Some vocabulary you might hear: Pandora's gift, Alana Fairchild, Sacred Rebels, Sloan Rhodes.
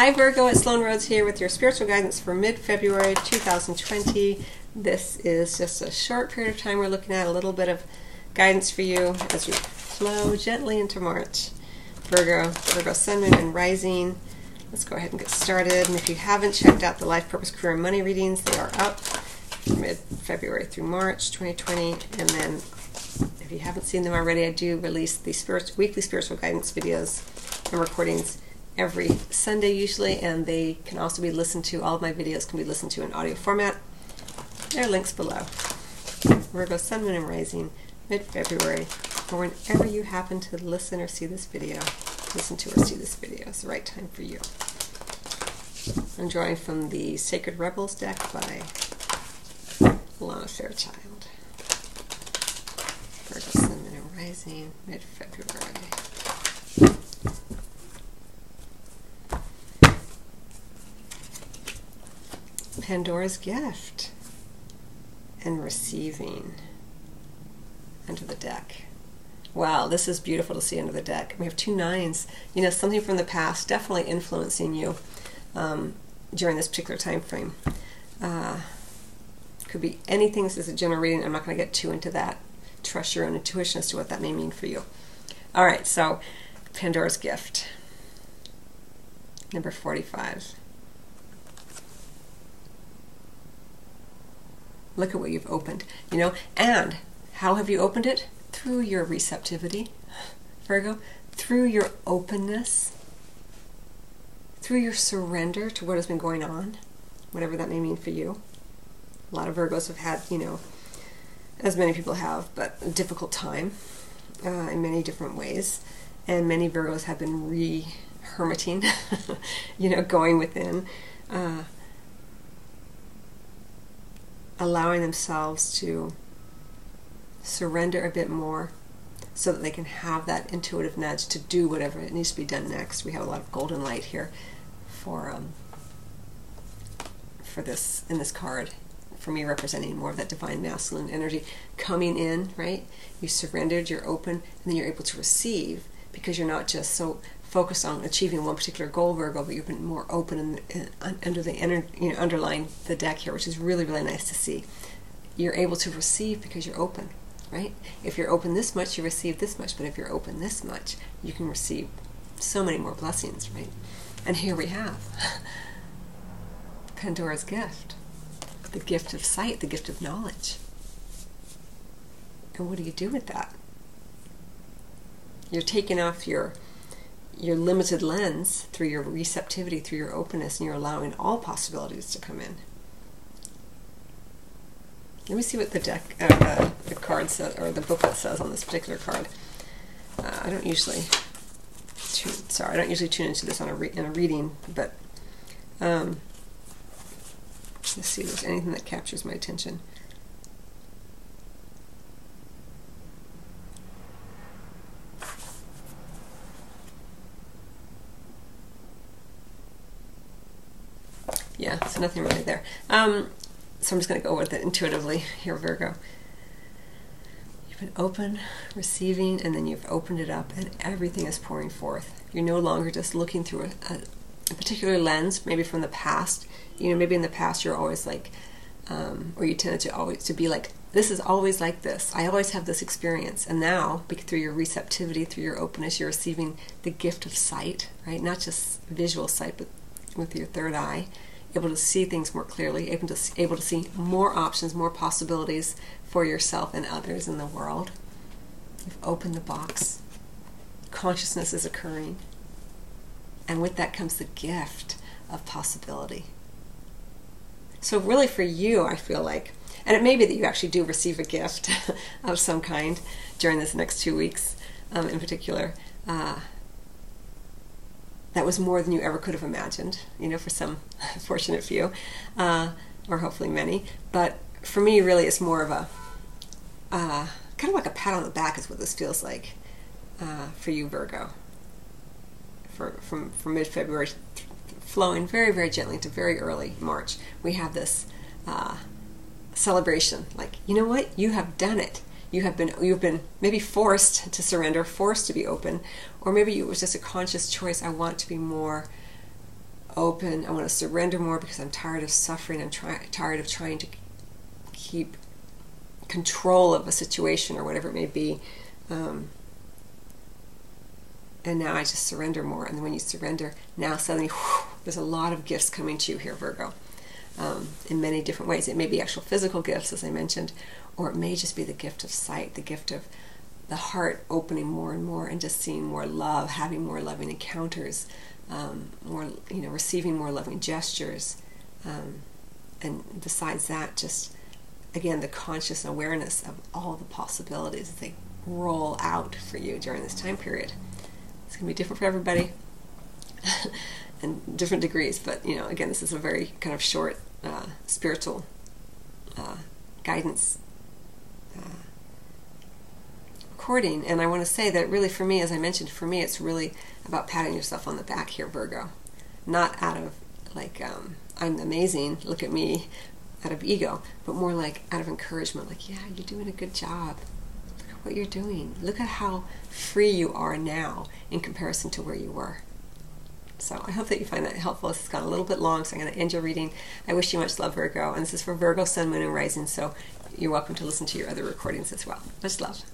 Hi Virgo, it's Sloan Rhodes here with your spiritual guidance for mid-February 2020. This is just a short period of time. We're looking at a little bit of guidance for you as we flow gently into March. Virgo, Sun, Moon, and Rising. Let's go ahead and get started. And if you haven't checked out the Life, Purpose, Career, and Money readings, they are up mid-February through March 2020. And then if you haven't seen them already, I do release the weekly spiritual guidance videos and recordings every Sunday usually, and they can also be listened to. All of my videos can be listened to in audio format. There are links below. Virgo, Sun, Moon, and Rising, mid-February, or whenever you happen to listen to or see this video. It's the right time for you. I'm drawing from the Sacred Rebels deck by Alana Fairchild. Virgo, Sun, Moon, and Rising, mid-February. Pandora's gift and receiving under the deck. Wow, this is beautiful to see under the deck. We have 2 9s. You know, something from the past definitely influencing you during this particular time frame. Could be anything. This is a general reading. I'm not going to get too into that. Trust your own intuition as to what that may mean for you. All right, so Pandora's gift, number 45. Look at what you've opened, you know, and how have you opened it? Through your receptivity, Virgo, through your openness, through your surrender to what has been going on, whatever that may mean for you. A lot of Virgos have had, you know, as many people have, but a difficult time in many different ways. And many Virgos have been hermiting, you know, going within, allowing themselves to surrender a bit more so that they can have that intuitive nudge to do whatever it needs to be done next. We have a lot of golden light here for this in this card, for me representing more of that divine masculine energy coming in, right? You surrendered, you're open, and then you're able to receive because you're not just so focused on achieving one particular goal, Virgo, but you've been more open underlying the deck here, which is really, really nice to see. You're able to receive because you're open, right? If you're open this much, you receive this much, but if you're open this much, you can receive so many more blessings, right? And here we have Pandora's gift, the gift of sight, the gift of knowledge. And what do you do with that? You're taking off your limited lens through your receptivity, through your openness, and you're allowing all possibilities to come in. Let me see what the deck, the card says, or the booklet says on this particular card. I don't usually tune into this in a reading, but let's see if there's anything that captures my attention. Yeah, so nothing really there. So I'm just going to go with it intuitively here, Virgo. You've been open, receiving, and then you've opened it up, and everything is pouring forth. You're no longer just looking through a particular lens, maybe from the past. You know, maybe in the past you're always like, or you tended to always to be like, this is always like this. I always have this experience. And now, through your receptivity, through your openness, you're receiving the gift of sight, right? Not just visual sight, but with your third eye. Able to see things more clearly, able to see more options, more possibilities for yourself and others in the world. You've opened the box. Consciousness is occurring. And with that comes the gift of possibility. So really for you, I feel like, and it may be that you actually do receive a gift of some kind during this next 2 weeks in particular. That was more than you ever could have imagined, you know, for some fortunate few, or hopefully many. But for me, really, it's more of a, kind of like a pat on the back is what this feels like for you, Virgo. From mid-February, flowing very, very gently to very early March, we have this celebration. Like, you know what? You have done it. You've been maybe forced to surrender, forced to be open, or maybe it was just a conscious choice. I want to be more open. I want to surrender more because I'm tired of suffering. I'm tired of trying to keep control of a situation or whatever it may be. And now I just surrender more. And then when you surrender, now suddenly there's a lot of gifts coming to you here, Virgo, in many different ways. It may be actual physical gifts, as I mentioned, or it may just be the gift of sight, the gift of the heart opening more and more and just seeing more love, having more loving encounters, more, you know, receiving more loving gestures. And besides that, just, again, the conscious awareness of all the possibilities that they roll out for you during this time period. It's going to be different for everybody and different degrees, but, you know, again, this is a very kind of short spiritual guidance recording, and I want to say that really for me, as I mentioned, for me it's really about patting yourself on the back here, Virgo, not out of like, I'm amazing, look at me, out of ego, but more like out of encouragement, like, yeah, you're doing a good job. What you're doing. Look at how free you are now in comparison to where you were. So I hope that you find that helpful. This has got a little bit long, so I'm going to end your reading. I wish you much love, Virgo, and this is for Virgo, Sun, Moon, and Rising, so you're welcome to listen to your other recordings as well. Much love.